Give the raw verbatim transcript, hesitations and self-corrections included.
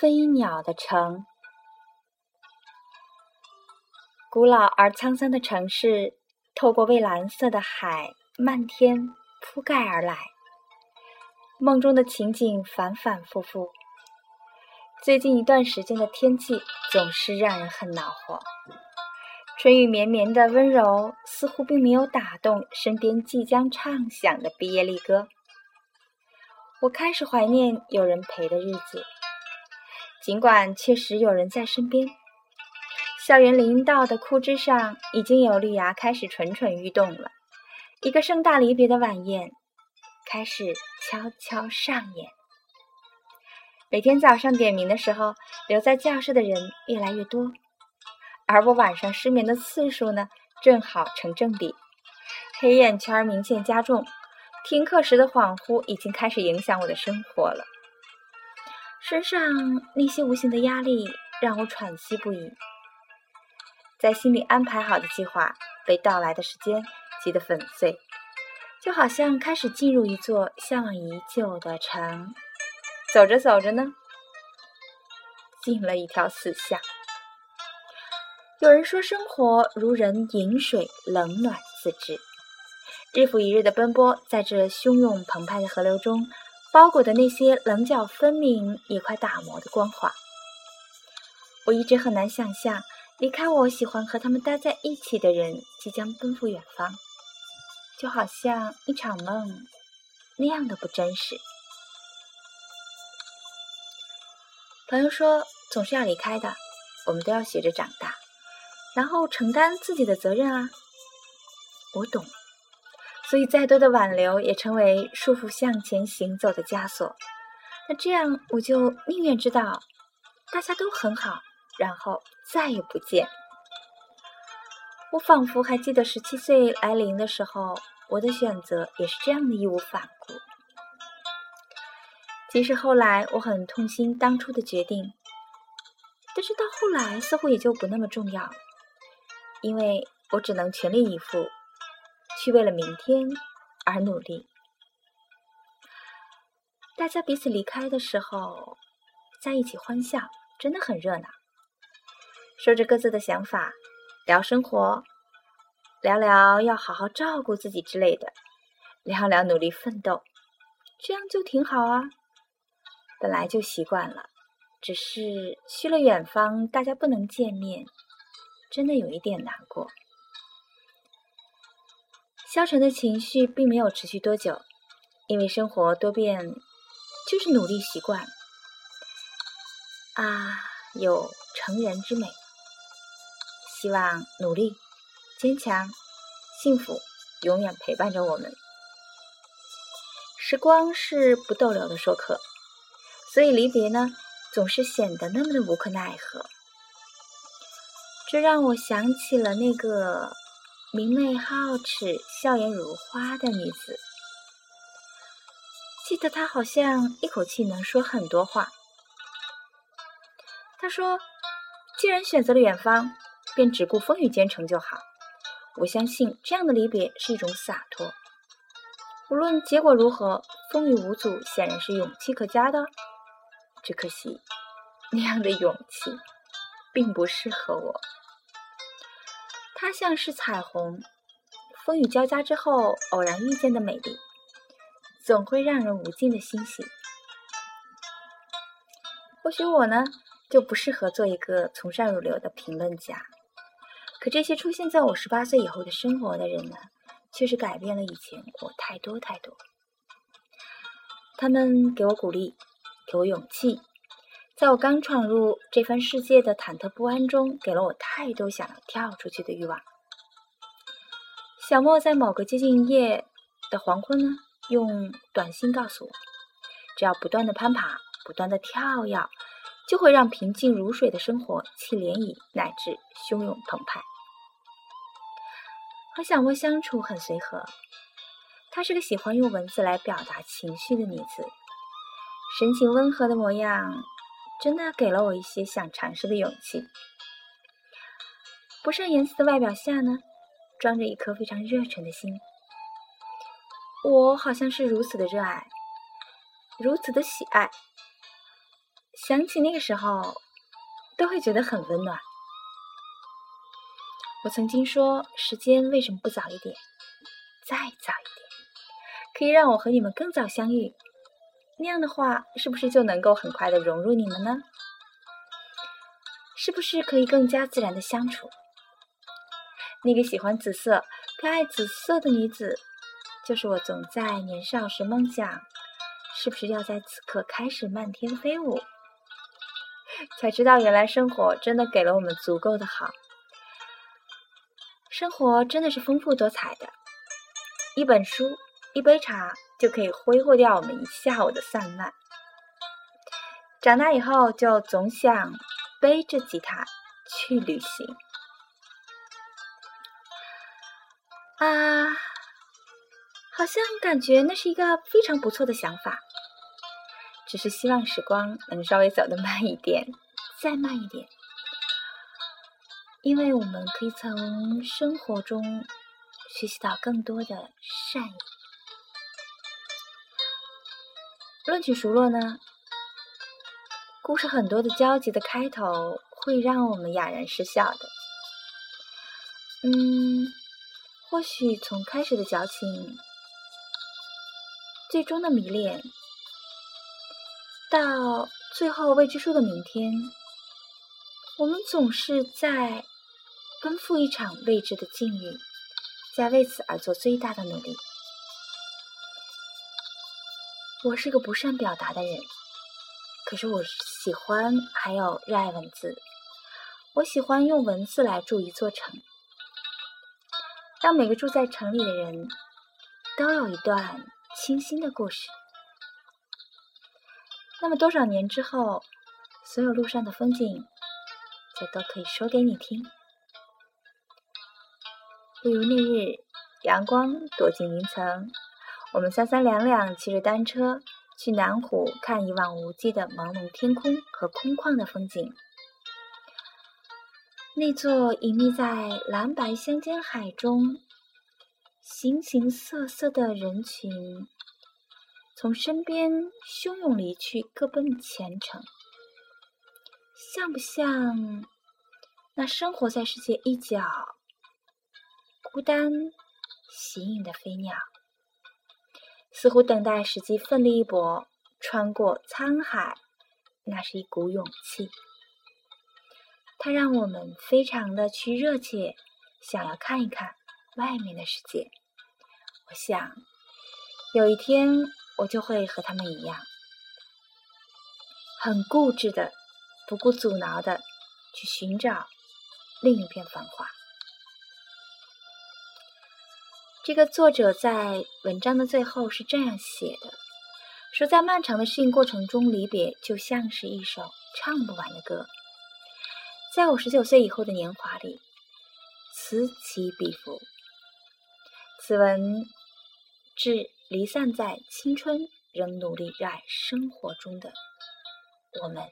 飞鸟的城。古老而沧桑的城市，透过蔚蓝色的海漫天铺盖而来，梦中的情景反反复复。最近一段时间的天气总是让人很恼火，春雨绵绵的温柔似乎并没有打动身边即将唱响的毕业离歌。我开始怀念有人陪的日子，尽管确实有人在身边。校园林道的枯枝上已经有绿芽开始蠢蠢欲动了，一个盛大离别的晚宴开始悄悄上演。每天早上点名的时候，留在教室的人越来越多，而我晚上失眠的次数呢，正好成正比，黑眼圈明显加重，听课时的恍惚已经开始影响我的生活了。身上那些无形的压力让我喘息不已，在心里安排好的计划被到来的时间击得粉碎，就好像开始进入一座向往已久的城。走着走着呢，进了一条死巷。有人说生活如人饮水，冷暖自知。日复一日的奔波，在这汹涌澎湃的河流中，包裹的那些棱角分明也快打磨的光滑。我一直很难想象离开我喜欢和他们待在一起的人即将奔赴远方，就好像一场梦那样的不真实。朋友说总是要离开的，我们都要学着长大，然后承担自己的责任啊。我懂，所以再多的挽留也成为束缚向前行走的枷锁。那这样我就宁愿知道大家都很好，然后再也不见。我仿佛还记得十七岁来临的时候，我的选择也是这样的义无反顾。即使后来我很痛心当初的决定，但是到后来似乎也就不那么重要，因为我只能全力以赴，去为了明天而努力。大家彼此离开的时候，在一起欢笑，真的很热闹。说着各自的想法，聊生活，聊聊要好好照顾自己之类的，聊聊努力奋斗，这样就挺好啊。本来就习惯了，只是去了远方，大家不能见面，真的有一点难过。消沉的情绪并没有持续多久，因为生活多变，就是努力习惯。啊，有成人之美。希望努力、坚强、幸福永远陪伴着我们。时光是不逗留的说客，所以离别呢，总是显得那么的无可奈何。这让我想起了那个明媚皓齿、笑颜如花的女子，记得她好像一口气能说很多话。她说，既然选择了远方，便只顾风雨兼程就好。我相信这样的离别是一种洒脱，无论结果如何，风雨无阻显然是勇气可嘉的。只可惜那样的勇气并不适合我。它像是彩虹，风雨交加之后偶然遇见的美丽，总会让人无尽的欣喜。或许我呢，就不适合做一个从善如流的评论家，可这些出现在我十八岁以后的生活的人呢，确实改变了以前我太多太多。他们给我鼓励，给我勇气，在我刚闯入这番世界的忐忑不安中，给了我太多想要跳出去的欲望。小莫在某个接近夜的黄昏呢，用短信告诉我，只要不断的攀爬，不断的跳跃，就会让平静如水的生活起涟漪，乃至汹涌澎湃。和小莫相处很随和，她是个喜欢用文字来表达情绪的女子，神情温和的模样，真的给了我一些想尝试的勇气。不善言辞的外表下呢，装着一颗非常热忱的心。我好像是如此的热爱，如此的喜爱。想起那个时候，都会觉得很温暖。我曾经说，时间为什么不早一点，再早一点，可以让我和你们更早相遇，那样的话，是不是就能够很快的融入你们呢？是不是可以更加自然的相处？那个喜欢紫色、偏爱紫色的女子，就是我总在年少时梦想，是不是要在此刻开始漫天飞舞？才知道原来生活真的给了我们足够的好，生活真的是丰富多彩的，一本书、一杯茶就可以挥霍掉我们一下午的散漫。长大以后就总想背着吉他去旅行啊，好像感觉那是一个非常不错的想法，只是希望时光能稍微走得慢一点，再慢一点，因为我们可以从生活中学习到更多的善意。论起熟络呢，故事很多的交集的开头会让我们哑然失笑的。嗯，或许从开始的矫情，最终的迷恋，到最后未知数的明天，我们总是在奔赴一场未知的境遇，在为此而做最大的努力。我是个不善表达的人，可是我喜欢还有热爱文字，我喜欢用文字来筑一座城，让每个住在城里的人都有一段清新的故事。那么多少年之后，所有路上的风景就都可以说给你听。例如那日阳光躲进云层，我们三三两两骑着单车去南湖，看一望无际的朦胧天空和空旷的风景。那座隐匿在蓝白相间海中，形形色色的人群从身边汹涌离去，各奔前程。像不像那生活在世界一角孤单形影的飞鸟，似乎等待时机奋力一搏，穿过沧海，那是一股勇气。它让我们非常的去热切想要看一看外面的世界。我想有一天我就会和他们一样，很固执的不顾阻挠的去寻找另一片繁华。这个作者在文章的最后是这样写的，说在漫长的适应过程中，离别就像是一首唱不完的歌。在我十九岁以后的年华里，此起彼伏。此文至离散在青春，仍努力热爱生活中的我们。